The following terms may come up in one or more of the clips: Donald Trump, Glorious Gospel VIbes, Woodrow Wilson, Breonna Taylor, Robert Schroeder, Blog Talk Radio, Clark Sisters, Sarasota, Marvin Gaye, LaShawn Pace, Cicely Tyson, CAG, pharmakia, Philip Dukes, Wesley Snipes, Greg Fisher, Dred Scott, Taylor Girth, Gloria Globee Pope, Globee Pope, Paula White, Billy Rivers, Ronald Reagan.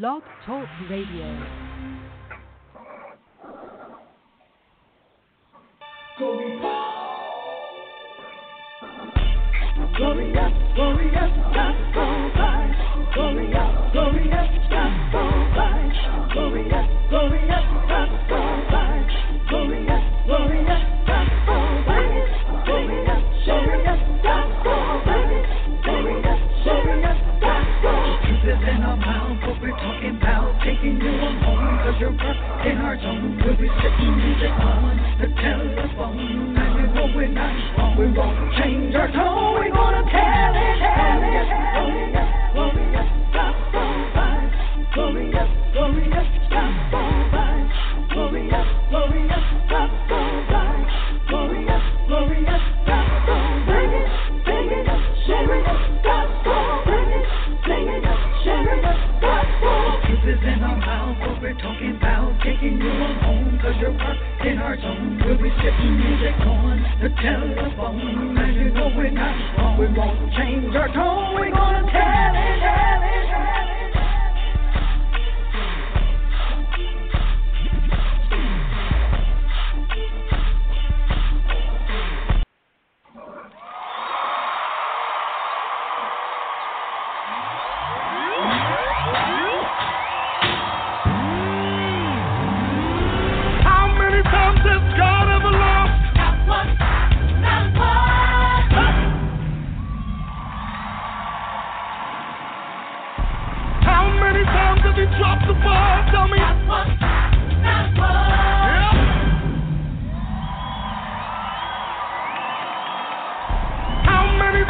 Blog Talk Radio. How many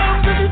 times did he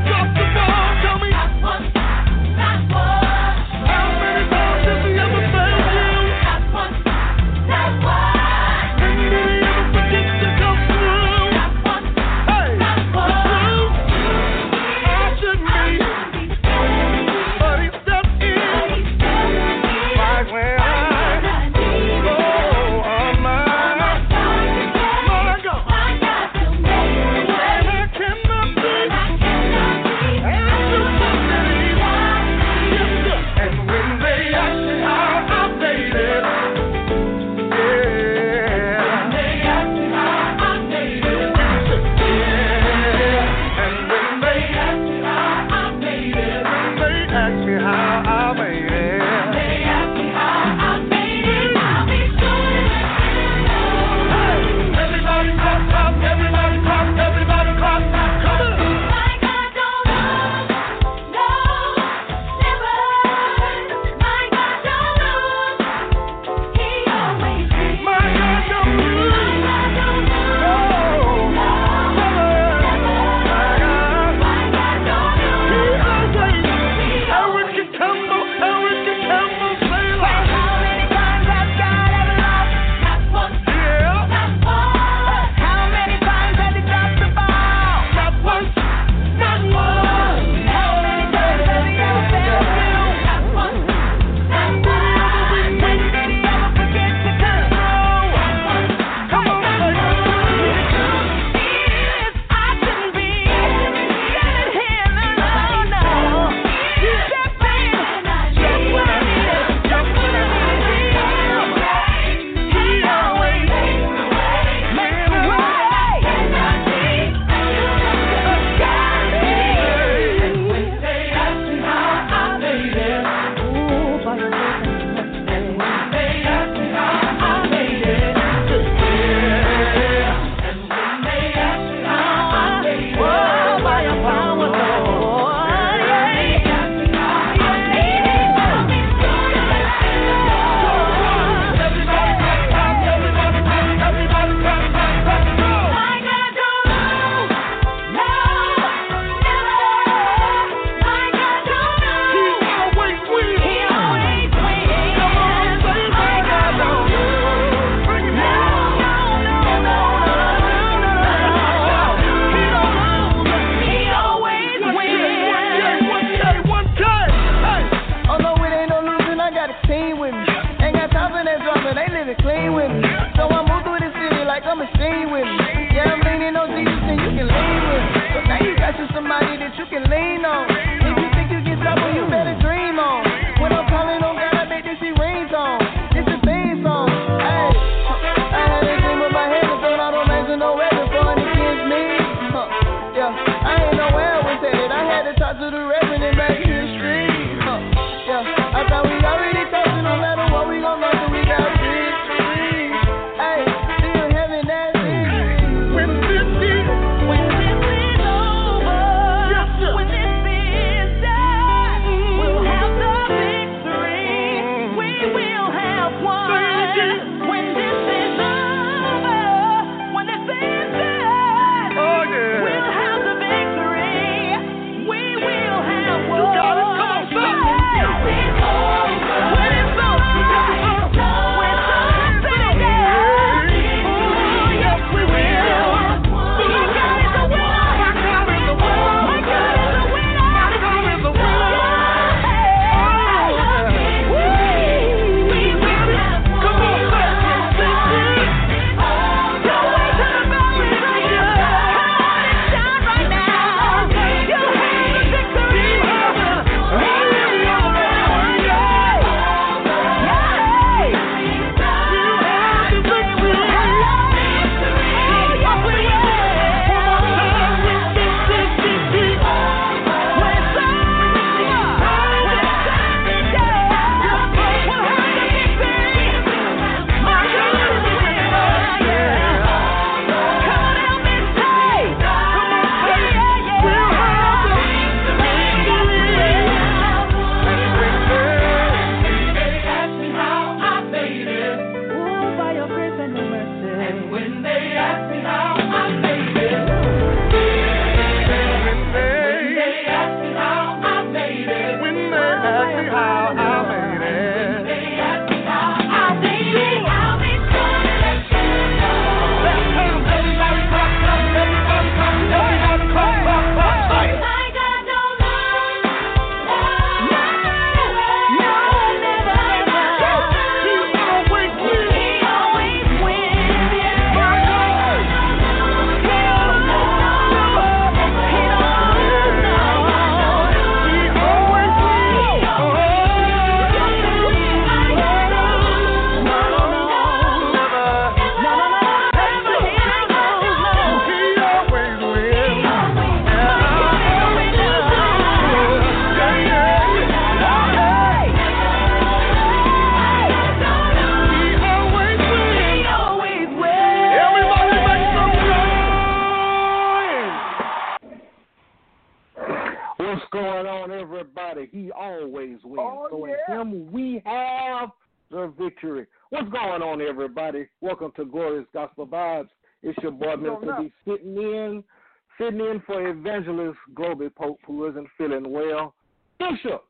Welcome to Glorious Gospel Vibes. It's your boy, Minister D, sitting in for Evangelist Globee Pope, who isn't feeling well. Bishop,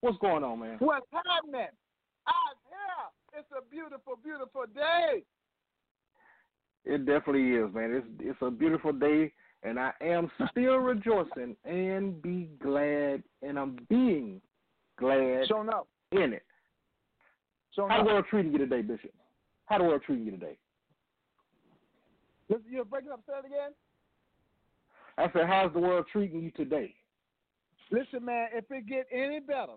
what's going on, man? What's happening? Out here, it's a beautiful, beautiful day. It definitely is, man. It's a beautiful day, and I am still rejoicing and be glad, and I'm being glad in it. How's the world treating you today, Bishop? How the world treating you today? You're breaking up, say it again? I said, how's the world treating you today? Listen, man, if it get any better,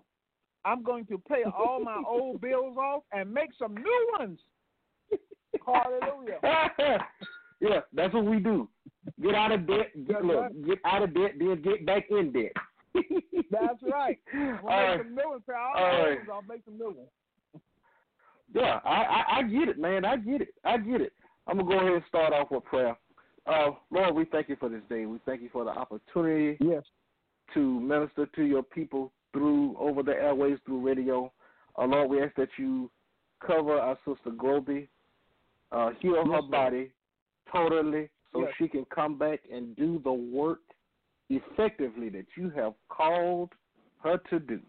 I'm going to pay all my old bills off and make some new ones. Hallelujah. Yeah, that's what we do. Get out of debt, get out of debt, then get back in debt. That's right. We'll make some new ones, pay all my bills off, make some new ones. Yeah, I get it, man. I get it. I'm going to go ahead and start off with prayer. Lord, we thank you for this day. We thank you for the opportunity to minister to your people through over the airways, through radio. Lord, we ask that you cover our sister Globee, heal her body totally so she can come back and do the work effectively that you have called her to do.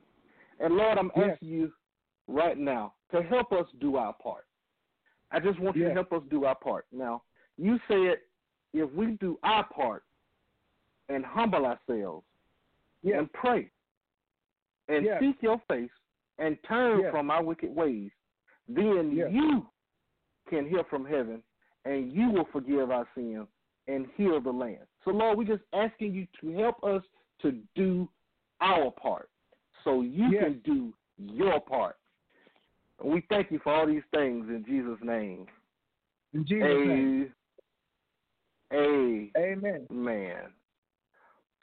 And, Lord, I'm asking you right now to help us do our part. I just want you to help us do our part. Now, you said if we do our part and humble ourselves and pray and seek your face and turn from our wicked ways, then you can hear from heaven and you will forgive our sins and heal the land. So, Lord, we're just asking you to help us to do our part so you can do your part. We thank you for all these things in Jesus' name. In Jesus' name. Amen. Man.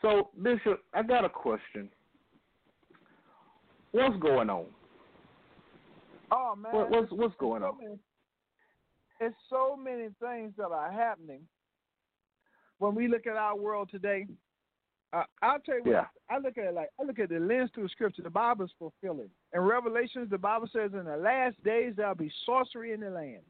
So, Bishop, I got a question. What's going on? Oh, man. What's going on? There's so many things that are happening. When we look at our world today, I'll tell you what, I look at it like, I look at the lens through Scripture. The Bible is fulfilling. In Revelations, the Bible says in the last days there will be sorcery in the land.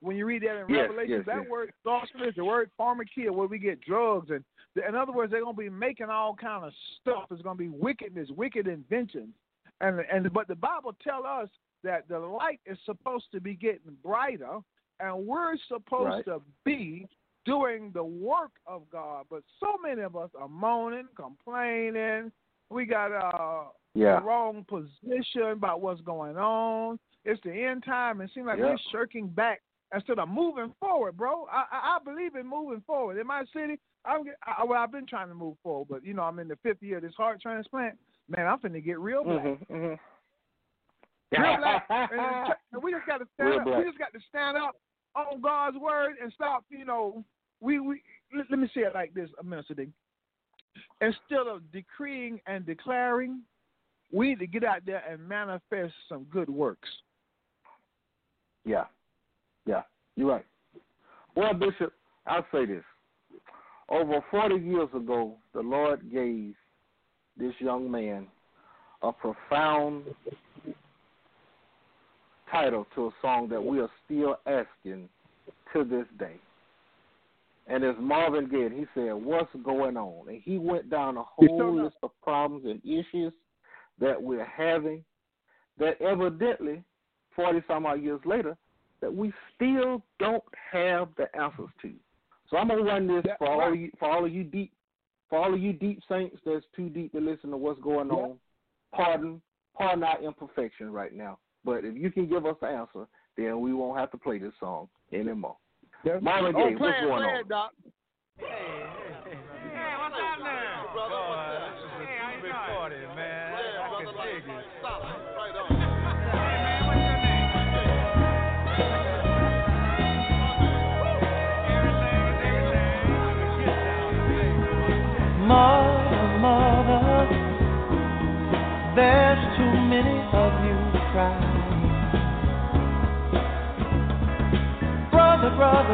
When you read that in Revelations, that word sorcery is the word pharmakia, where we get drugs. And in other words, they're going to be making all kind of stuff. It's going to be wickedness, wicked inventions. But the Bible tells us that the light is supposed to be getting brighter, and we're supposed to be doing the work of God, but so many of us are moaning, complaining. We got the wrong position about what's going on. It's the end time, and it seems like we're shirking back instead of moving forward, bro. I believe in moving forward. In my city, I've been trying to move forward, but, you know, I'm in the fifth year of this heart transplant. Man, I'm finna get real black. Real black. And we just got to stand up. We just got to stand up on God's word and stop, you know, let me say it like this, Minister D. Instead of decreeing and declaring, we need to get out there and manifest some good works. Yeah, you're right. Well, Bishop, I'll say this. Over 40 years ago, the Lord gave this young man a profound title to a song that we are still asking to this day. And as Marvin Gaye, he said, "What's going on?" And he went down a whole list of problems and issues that we're having that evidently, 40-some-odd years later, that we still don't have the answers to. So I'm going to run this for all of you deep saints that's too deep to listen to what's going on. Pardon our imperfection right now. But if you can give us the answer, then we won't have to play this song anymore. Marvin Gaye, what's going on? Doc. Hey, what's up now? Brother, what's up? Hey, how you doing? Recorded, man. I can dig it. Right on. Hey, man, what's your name? Everything. Mother, there's too many of you crying.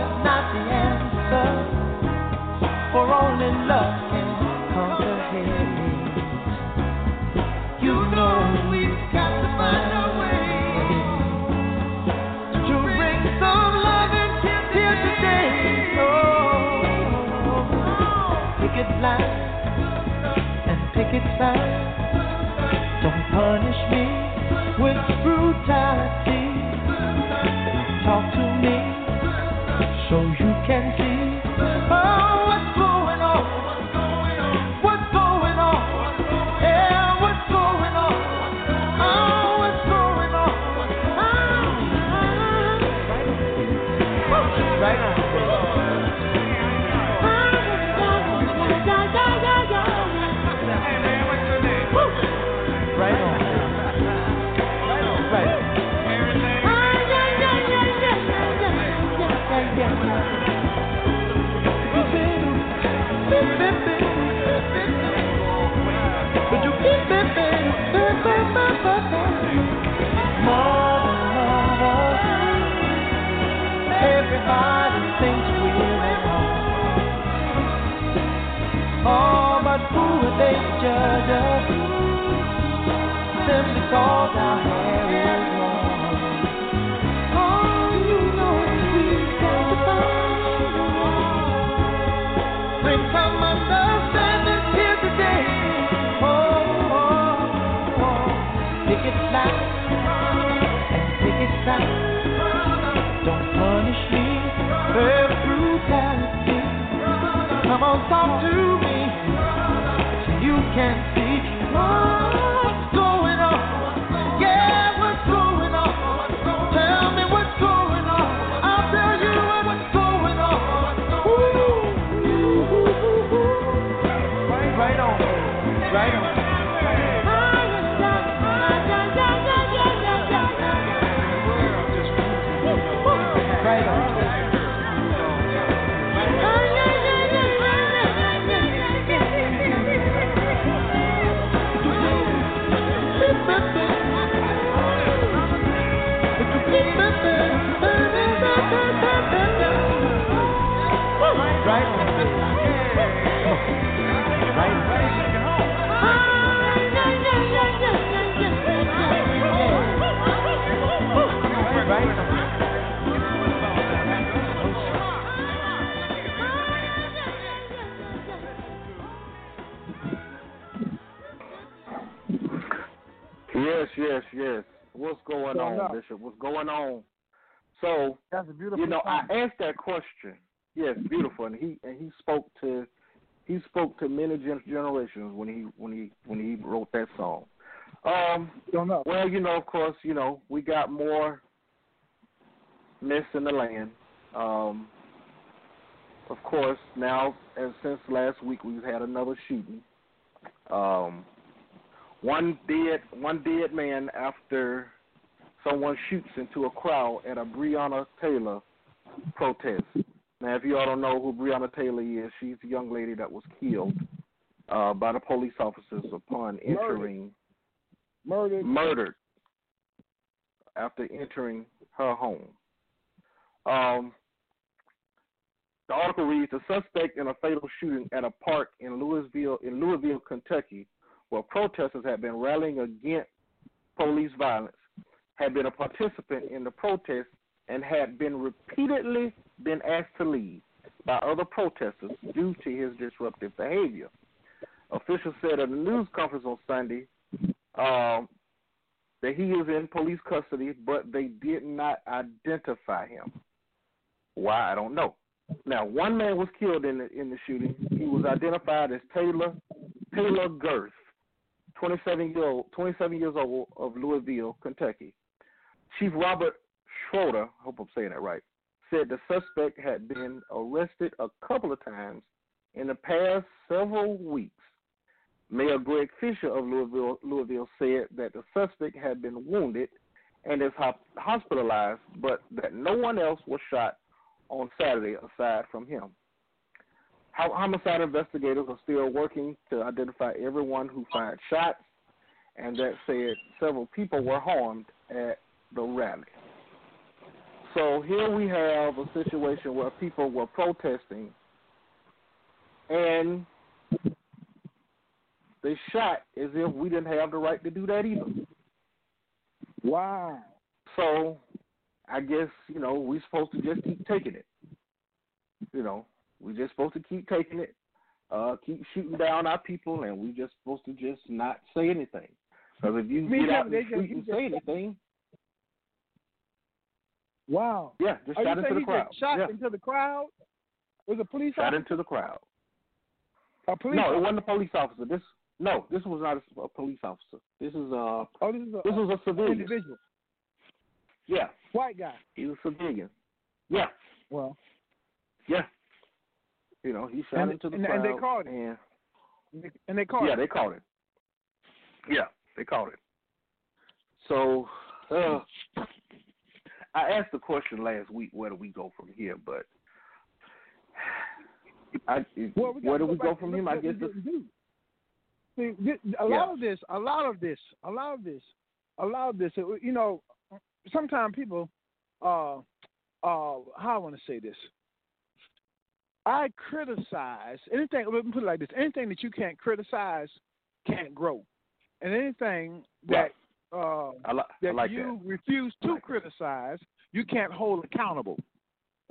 is not the answer. For only love can conquer hate. You know we've got to find a way to bring some love and kids here today. Oh, picket lines and picket signs. Don't punish me with brutality. Talk to me so you can see. Talk to me so you can see what's going on. Yeah, what's going on? Tell me what's going on. I'll tell you what's going on. Ooh. Right on. Yes. What's going on, Bishop? What's going on? So, that's a beautiful song. I asked that question. Yes, beautiful. And he spoke to many generations when he wrote that song. Don't know. Well, of course, we got more myths in the land. Of course, now since last week we've had another shooting. One dead man after someone shoots into a crowd at a Breonna Taylor protest. Now, if you all don't know who Breonna Taylor is, she's the young lady that was killed by the police officers upon entering... Murdered after entering her home. The article reads, the suspect in a fatal shooting at a park in Louisville, Kentucky, where protesters had been rallying against police violence, had been a participant in the protest and had been repeatedly been asked to leave by other protesters due to his disruptive behavior. Officials said at a news conference on Sunday that he is in police custody, but they did not identify him. Why, I don't know. Now, one man was killed in the shooting. He was identified as Taylor Girth, 27 years old, of Louisville, Kentucky. Chief Robert Schroeder, I hope I'm saying that right, said the suspect had been arrested a couple of times in the past several weeks. Mayor Greg Fisher of Louisville said that the suspect had been wounded and is hospitalized, but that no one else was shot on Saturday aside from him. Homicide investigators are still working to identify everyone who fired shots, and that said several people were harmed at the rally. So here we have a situation where people were protesting, and they shot as if we didn't have the right to do that either. Wow. So I guess, you know, we're supposed to just keep taking it. You know, we're just supposed to keep taking it, keep shooting down our people, and we're just supposed to just not say anything. Because if you get out in the street and say anything, wow. Yeah, just shot into the crowd. Shot into the crowd? Was a police officer? Shot into the crowd. No, it wasn't a police officer. This was not a police officer. This was a civilian. Individual. Yeah. White guy. He was a civilian. Yeah. Well. Yeah. You know, he shot into the crowd. And they called it. Yeah, they called it. So, I asked the question last week, where do we go from here? But where do we go from here? I guess a lot of this. You know, sometimes people, how I want to say this. I criticize anything. Let me put it like this: anything that you can't criticize can't grow, and anything that refuse to criticize, you can't hold accountable.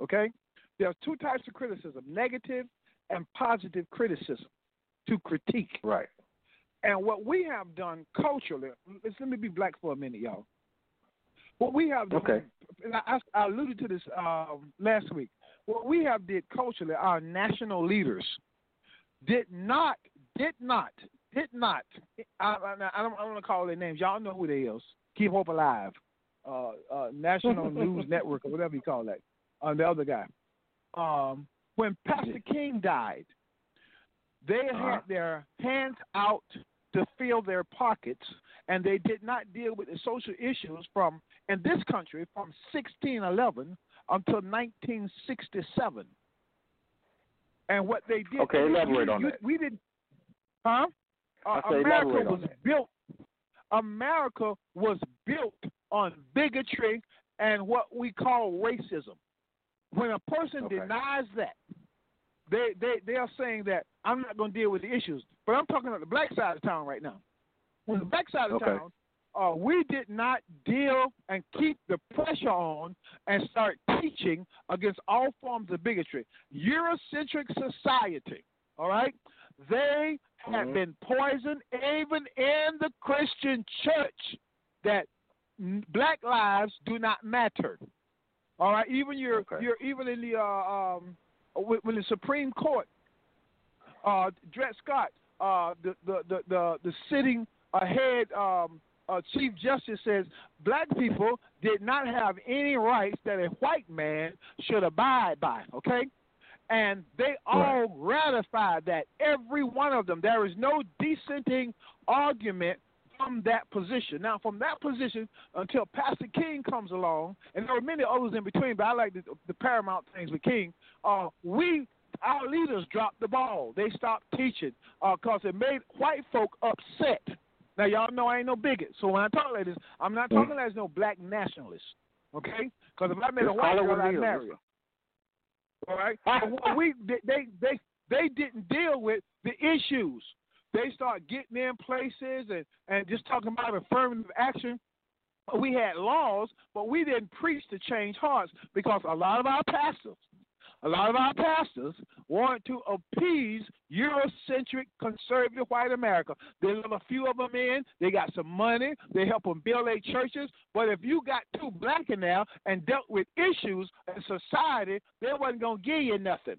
Okay. There are two types of criticism, negative and positive criticism, to critique. Right. And what we have done culturally, let me be black for a minute, y'all. What we have done, and I alluded to this last week, what we have did culturally, our national leaders did not, I don't want to call their names. Y'all know who they is. Keep Hope Alive, National News Network or whatever you call that, the other guy. When Pastor King died, they had their hands out to fill their pockets, and they did not deal with the social issues in this country from 1611 until 1967. And what they did, America was built on bigotry and what we call racism. When a person denies that, they are saying that I'm not going to deal with the issues. But I'm talking about the black side of town right now. When the black side of town, we did not deal and keep the pressure on and start teaching against all forms of bigotry. Eurocentric society, all right? They have been poisoned even in the Christian church that black lives do not matter. All right, even you're even in the when the Supreme Court, Dred Scott, the sitting head Chief Justice says black people did not have any rights that a white man should abide by. Okay, and they all ratified that, every one of them. There is no dissenting argument from that position. Now, from that position until Pastor King comes along, and there are many others in between, but I like the paramount things with King, our leaders dropped the ball. They stopped teaching because it made white folk upset. Now, y'all know I ain't no bigot, so when I talk like this, I'm not talking as no black nationalist, okay? Because if I met a white girl, I'd marry her. All right? But they didn't deal with the issues. They start getting in places and just talking about affirmative action. We had laws, but we didn't preach to change hearts because a lot of our pastors want to appease Eurocentric conservative white America. They let a few of them in. They got some money. They help them build their churches. But if you got too black in there and dealt with issues in society, they wasn't going to give you nothing.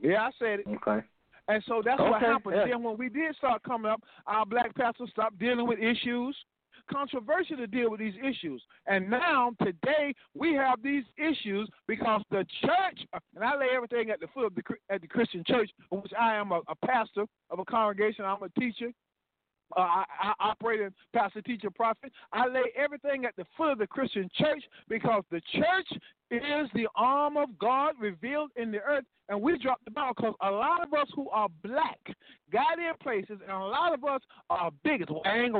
Yeah, I said it. Okay. And so that's what happened. Yeah. Then when we did start coming up, our black pastors stopped dealing with issues. Controversial to deal with these issues. And now, today, we have these issues because the church, and I lay everything at the foot of the Christian church, which I am a pastor of a congregation. I'm a teacher. I operate as pastor, teacher, prophet. I lay everything at the foot of the Christian church because the church is the arm of God revealed in the earth, and we dropped the ball because a lot of us who are black got in places, and a lot of us are bigots. Well, God ain't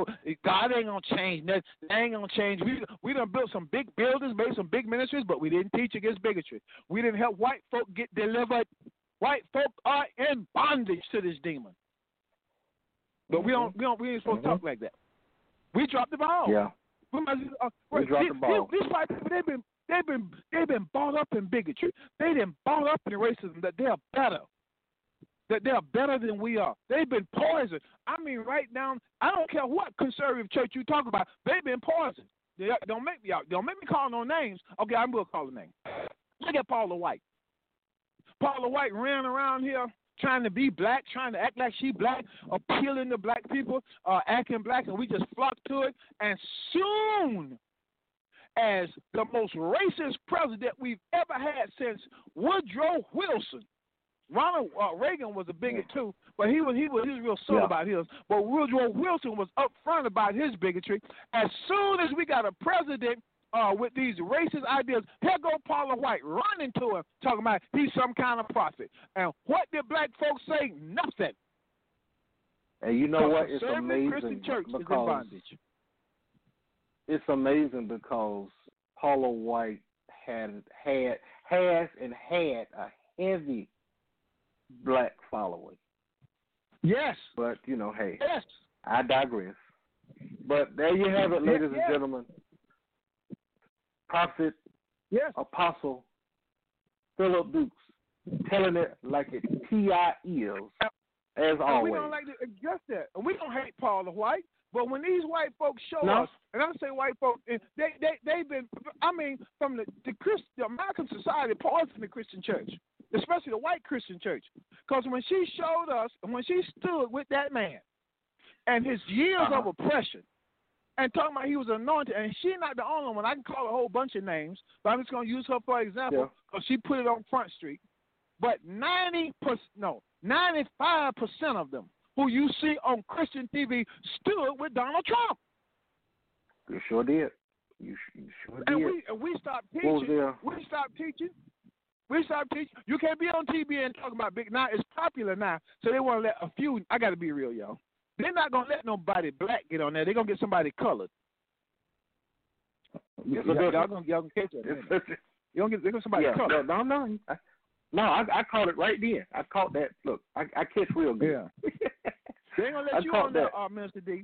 going to change nothing. They ain't going to change. We done built some big buildings, made some big ministries, but we didn't teach against bigotry. We didn't help white folk get delivered. White folk are in bondage to this demon. But we ain't supposed to talk like that. We dropped the ball. Yeah. We dropped the ball. These white people, they've been bought up in bigotry. They've been bought up in racism, that they're better. That they're better than we are. They've been poisoned. I mean, right now, I don't care what conservative church you talk about, they've been poisoned. Don't make me call no names. Okay, I'm going to call a name. Look at Paula White. Paula White ran around here trying to be black, trying to act like she black, appealing to black people, acting black, and we just flocked to it. And soon as the most racist president we've ever had since Woodrow Wilson, Ronald Reagan was a bigot too, but he was real soft about his. But Woodrow Wilson was upfront about his bigotry. As soon as we got a president with these racist ideas, here go Paula White running to him, talking about he's some kind of prophet. And what did black folks say? Nothing. And you know what? It's amazing Christian church is in bondage. It's amazing because Paula White has a heavy black following. Yes. But, you know, hey, yes. I digress. But there you have it, ladies and gentlemen. Prophet, Apostle Philip Dukes, telling it like it is, as always. We don't like to adjust that, and we don't hate Paula White. But when these white folks show us, and I say white folks, they've been. I mean, from the American society, poisoning the Christian church, especially the white Christian church, because when she showed us, and when she stood with that man, and his years of oppression. And talking about he was anointed, and she's not the only one. I can call a whole bunch of names, but I'm just going to use her for example because she put it on Front Street. But 95% of them who you see on Christian TV stood with Donald Trump. You sure did. You sure did. We stopped teaching. You can't be on TV and talk about big. Now it's popular now, so they want to let a few. I got to be real, y'all. They're not going to let nobody black get on there. They're going to get somebody colored. Y'all going to catch that. You're going to get somebody colored. No, I caught it right there. I caught that. Look, I catch real good. Yeah. They ain't going to let you on there, Minister D.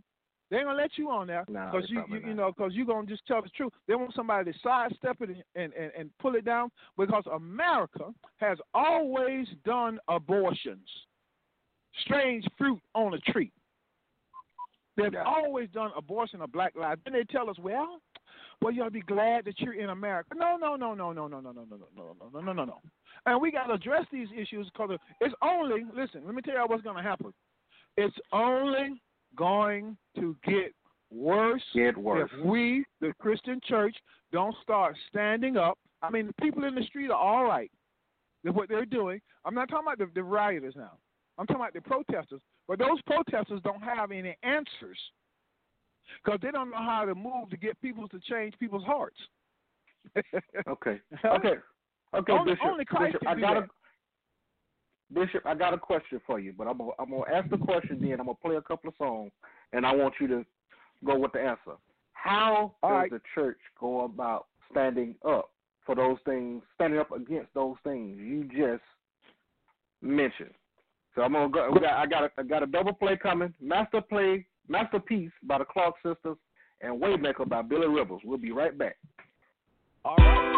They ain't going to let you on there because you're going to just tell the truth. They want somebody to sidestep it and pull it down because America has always done abortions. Strange fruit on a tree. They've always done abortion of black lives. Then they tell us, well, you ought to be glad that you're in America. No. And we got to address these issues because it's only, listen, let me tell you what's going to happen. It's only going to get worse if we, the Christian church, don't start standing up. I mean, the people in the street are all right with what they're doing. I'm not talking about the rioters now. I'm talking about the protesters. But those protesters don't have any answers because they don't know how to move to get people to change people's hearts. Okay. Bishop, I got a question for you, but I'm gonna ask the question, then I'm gonna play a couple of songs, and I want you to go with the answer. How does the church go about standing up for those things, standing up against those things you just mentioned? So I'm gonna go. I got a double play coming. Masterpiece by the Clark Sisters and Waymaker by Billy Rivers. We'll be right back. All right.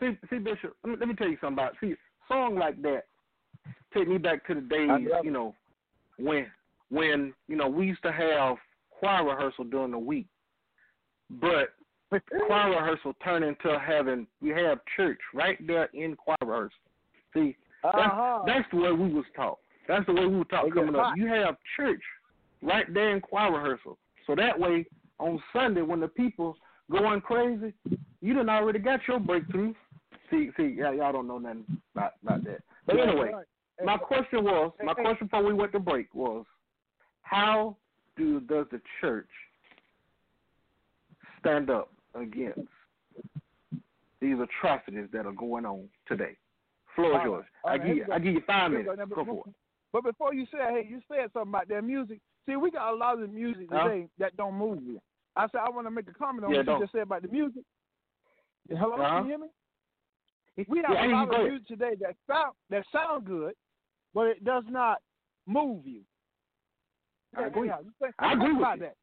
See, Bishop, let me tell you something about it. See, a song like that take me back to the days, you know, when you know, we used to have choir rehearsal during the week, but choir rehearsal turned into having, we have church right there in choir rehearsal. See, that's the way we was taught. That's the way we were taught coming up. You have church right there in choir rehearsal. So that way, on Sunday, when the people going crazy, you done already got your breakthrough. See, y'all don't know nothing about that. But anyway, my question before we went to break was, how does the church stand up against these atrocities that are going on today? Floor is yours. I give you 5 minutes. Go for it. But before you said, hey, you said something about that music. See, we got a lot of music today that don't move you. I said I want to make a comment on what you just said about the music. Hello, can you hear me? We have a lot of music today that sound good, but it does not move you. I agree. I agree with that.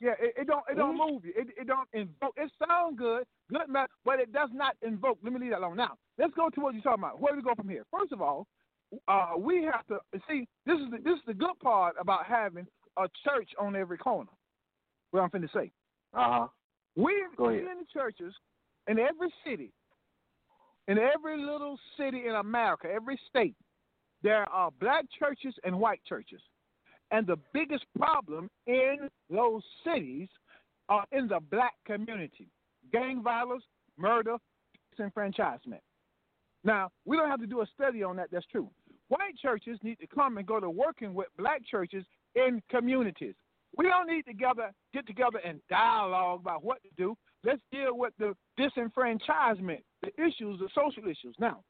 Yeah, it don't move you. It don't invoke. It sounds good matter, but it does not invoke. Let me leave that alone. Now, let's go to what you're talking about. Where do we go from here? First of all, we have to see. This is the good part about having a church on every corner. What I'm finna say. We're in the churches in every city, in every little city in America, every state. There are black churches and white churches. And the biggest problem in those cities are in the black community. Gang violence, murder, disenfranchisement. Now, we don't have to do a study on that. That's true. White churches need to come and go to working with black churches in communities. We don't need to get together and dialogue about what to do. Let's deal with the disenfranchisement, the issues, the social issues. Now,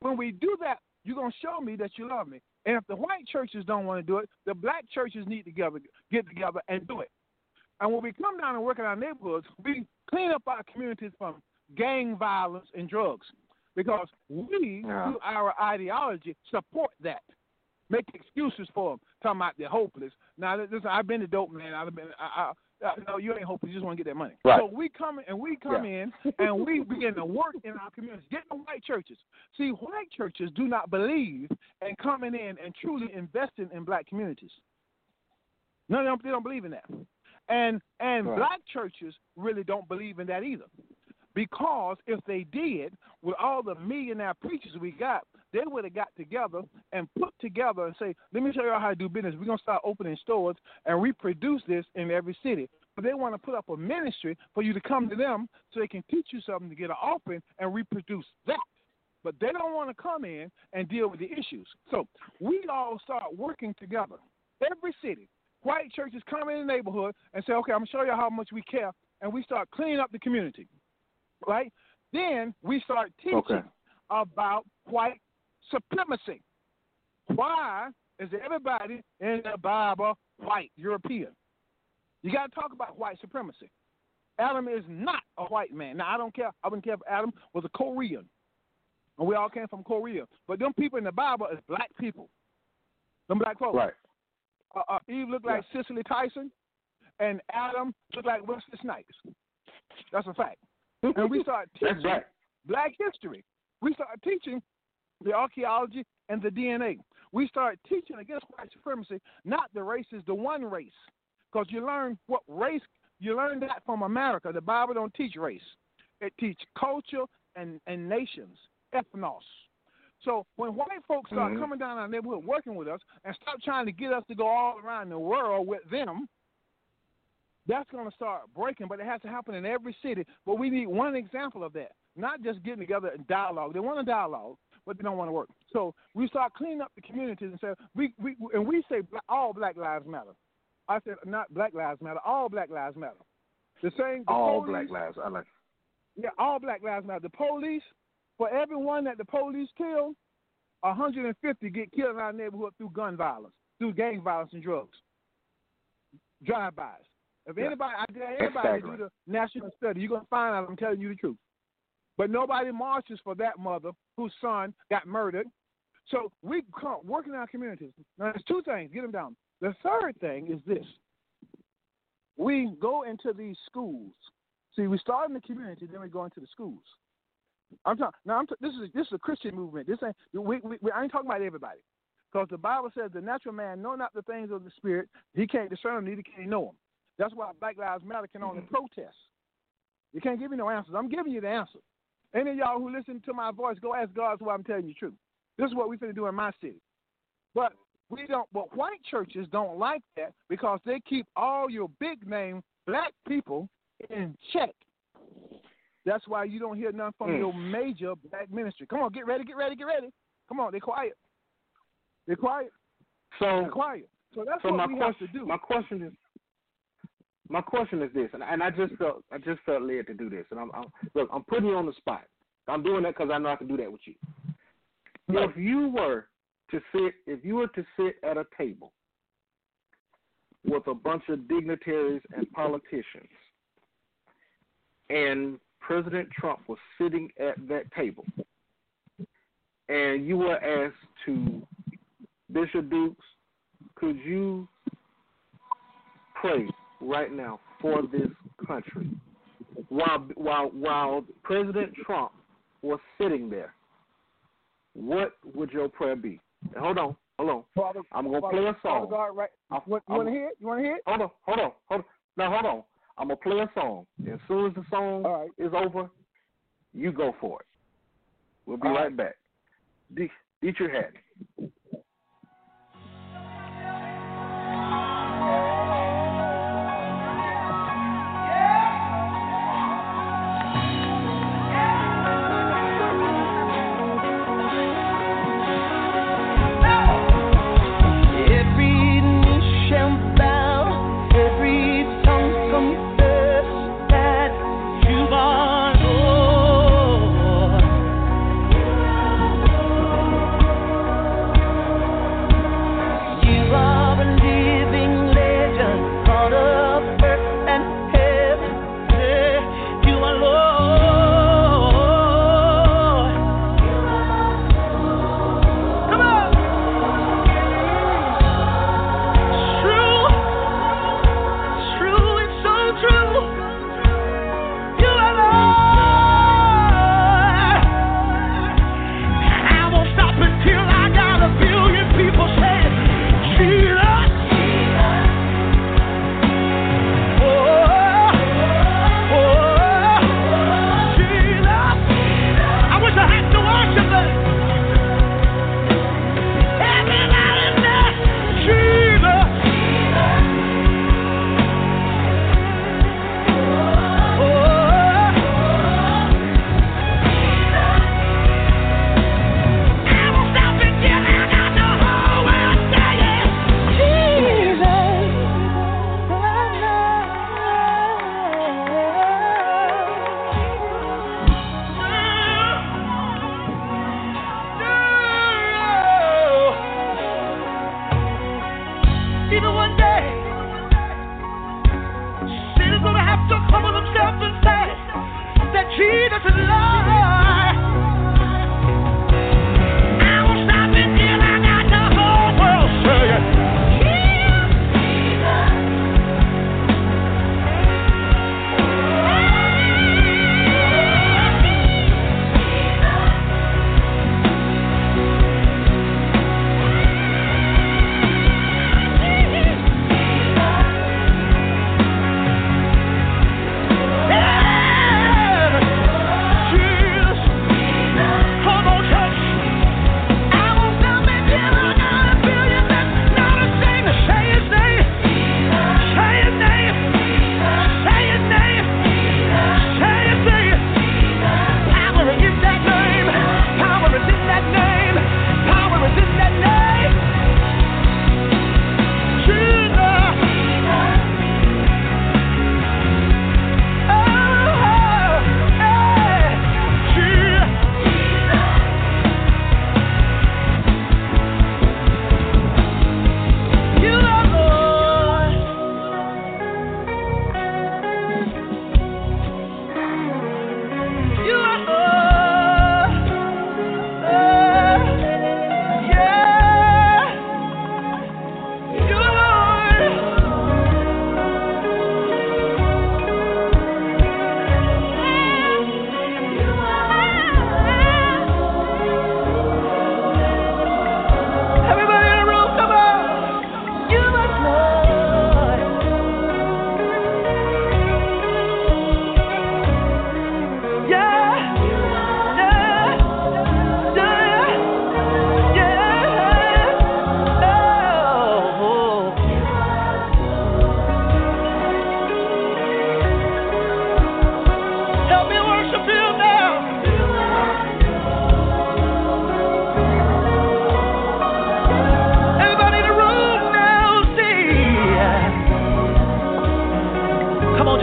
when we do that, you're going to show me that you love me. And if the white churches don't want to do it, the black churches need to get together and do it. And when we come down and work in our neighborhoods, we clean up our communities from gang violence and drugs because we, through our ideology, support that. Make excuses for them. Talking about they're hopeless. Now, listen, I've been a dope man. No, you ain't hopeless. You just want to get that money. Right. So we come in and we begin to work in our communities. Get in the white churches. See, white churches do not believe in coming in and truly investing in black communities. No, they don't believe in that. And black churches really don't believe in that either. Because if they did, with all the millionaire preachers we got, they would have got together and put together and say, let me show you all how to do business. We're going to start opening stores and reproduce this in every city. But they want to put up a ministry for you to come to them so they can teach you something to get an offering and reproduce that. But they don't want to come in and deal with the issues. So we all start working together. Every city, white churches come in the neighborhood and say, okay, I'm going to show you how much we care. And we start cleaning up the community. Right? Then we start teaching about white supremacy. Why is everybody in the Bible white, European? You got to talk about white supremacy. Adam is not a white man. Now, I don't care. I wouldn't care if Adam was a Korean. And we all came from Korea. But them people in the Bible is black people. Them black folks. Right. Eve looked like Cicely Tyson, and Adam looked like Wesley Snipes. That's a fact. And we start teaching black history. We start teaching the archaeology and the DNA. We start teaching against white supremacy, not the races, the one race. Because you learn what race, you learn that from America. The Bible don't teach race. It teaches culture and nations, ethnos. So when white folks start coming down our neighborhood working with us and stop trying to get us to go all around the world with them, that's going to start breaking, but it has to happen in every city. But we need one example of that, not just getting together and dialogue. They want to dialogue, but they don't want to work. So we start cleaning up the communities and say, we say all black lives matter. I said not black lives matter, all black lives matter. The same. All police, black lives. I like. Yeah, all black lives matter. The police, for everyone that the police kill, 150 get killed in our neighborhood through gun violence, through gang violence and drugs, drive-bys. If anybody, I dare anybody to do the national study, you're going to find out I'm telling you the truth. But nobody marches for that mother whose son got murdered. So we come working in our communities. Now, there's two things. Get them down. The third thing is this. We go into these schools. See, we start in the community, then we go into the schools. I'm talking. Now, this is a Christian movement. This ain't. I ain't talking about everybody, because the Bible says the natural man know not the things of the spirit. He can't discern them, neither can he know them. That's why Black Lives Matter can only protest. You can't give me no answers. I'm giving you the answer. Any of y'all who listen to my voice, go ask God why I'm telling you the truth. This is what we finna do in my city. But we don't. But white churches don't like that because they keep all your big name black people in check. That's why you don't hear nothing from your major black ministry. Come on, get ready. Come on, they're quiet. So that's what we have to do. My question is this, and I just felt led to do this. And I'm putting you on the spot. I'm doing that because I know I can do that with you. Right. If you were to sit at a table with a bunch of dignitaries and politicians, and President Trump was sitting at that table, and you were asked to, Bishop Dukes, could you pray right now for this country? While President Trump was sitting there, what would your prayer be? Now, hold on. Father, I'm going to play a song. God, right. You want to hear it? Hold on. Now, hold on. I'm going to play a song. As soon as the song is over, you go for it. We'll be right back. Eat your hat.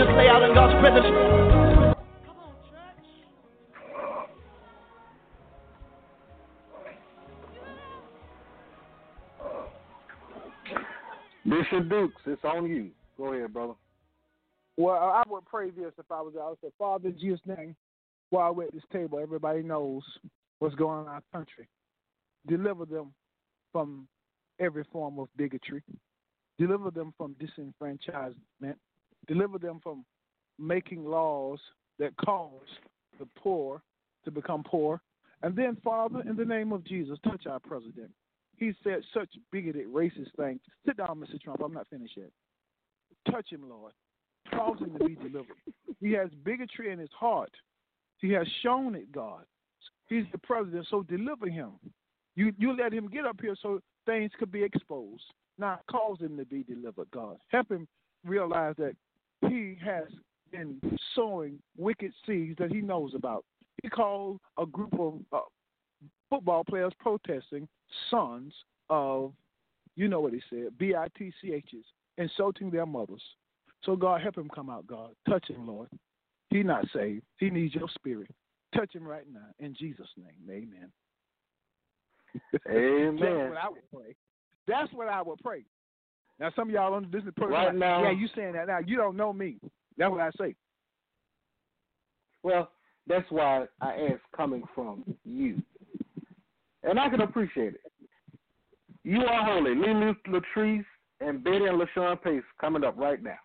to play out in God's presence. Come on, church. Bishop Dukes, it's on you. Go ahead, brother. Well, I would pray this if I was out. I would say, Father, in Jesus' name, while we're at this table, everybody knows what's going on in our country. Deliver them from every form of bigotry. Deliver them from disenfranchisement. Deliver them from making laws that cause the poor to become poor. And then, Father, in the name of Jesus, touch our president. He said such bigoted, racist things. Sit down, Mr. Trump. I'm not finished yet. Touch him, Lord. Cause him to be delivered. He has bigotry in his heart. He has shown it, God. He's the president, so deliver him. You let him get up here so things could be exposed. Now, cause him to be delivered, God. Help him realize that he has been sowing wicked seeds that he knows about. He called a group of football players protesting sons of, you know what he said, B-I-T-C-H's, insulting their mothers. So, God, help him come out, God. Touch him, Lord. He's not saved. He needs your spirit. Touch him right now. In Jesus' name, amen. Amen. That's what I would pray. That's what I would pray. Now, some of y'all on the Disney program, right now, yeah, you saying that now. You don't know me. That's what I say. Well, that's why I asked coming from you. And I can appreciate it. You are holy. Lily Latrice and Betty and LaShawn Pace coming up right now.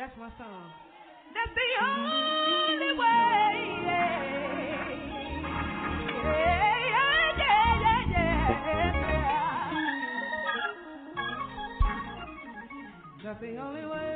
That's my song. That's the only way. Yeah. That's the only way.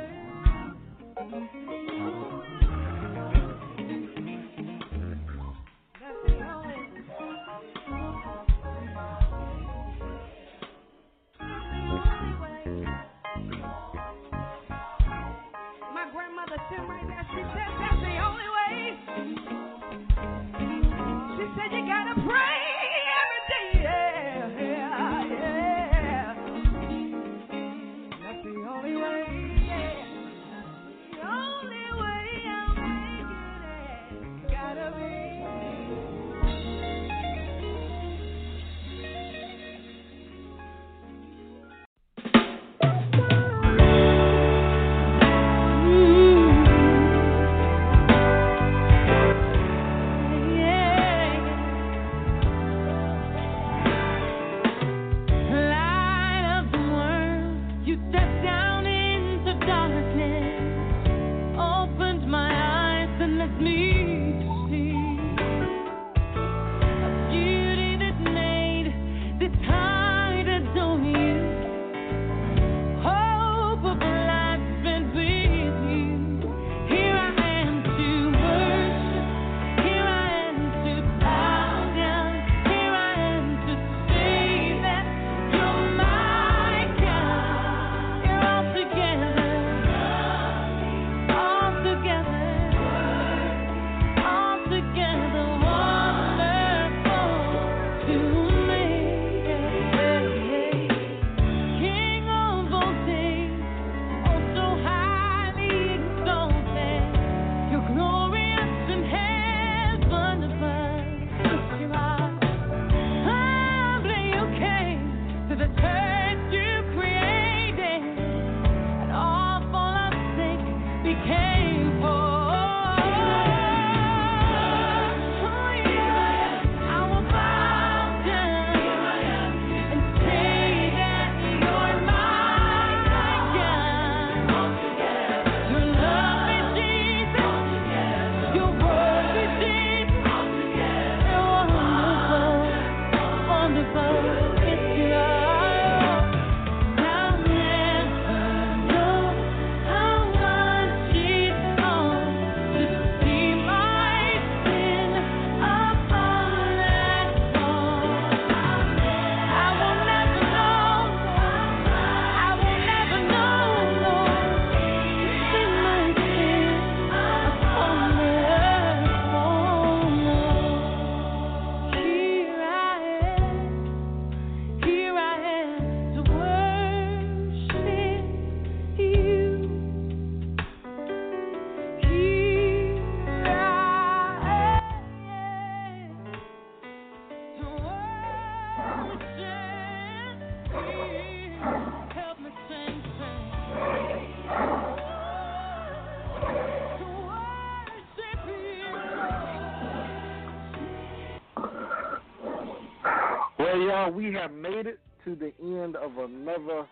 We have made it to the end of another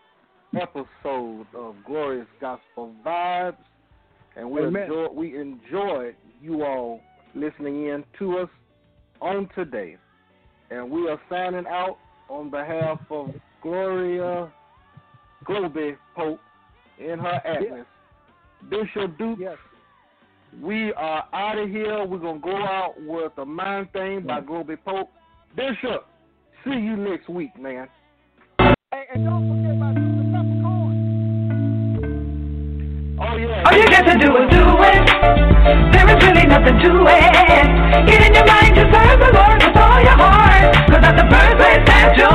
episode of Glorious Gospel Vibes, and we enjoyed you all listening in to us on today. And we are signing out on behalf of Gloria Globee Pope in her atlas. Yes. Bishop Dukes, yes. We are out of here. We're going to go out with a mind thing by Globee Pope. Bishop, see you next week, man. And don't forget about the peppercorn. Oh, yeah. All you got to do is do it. There is really nothing to it. Get in your mind to serve the Lord with all your heart. Cause that's the first place that you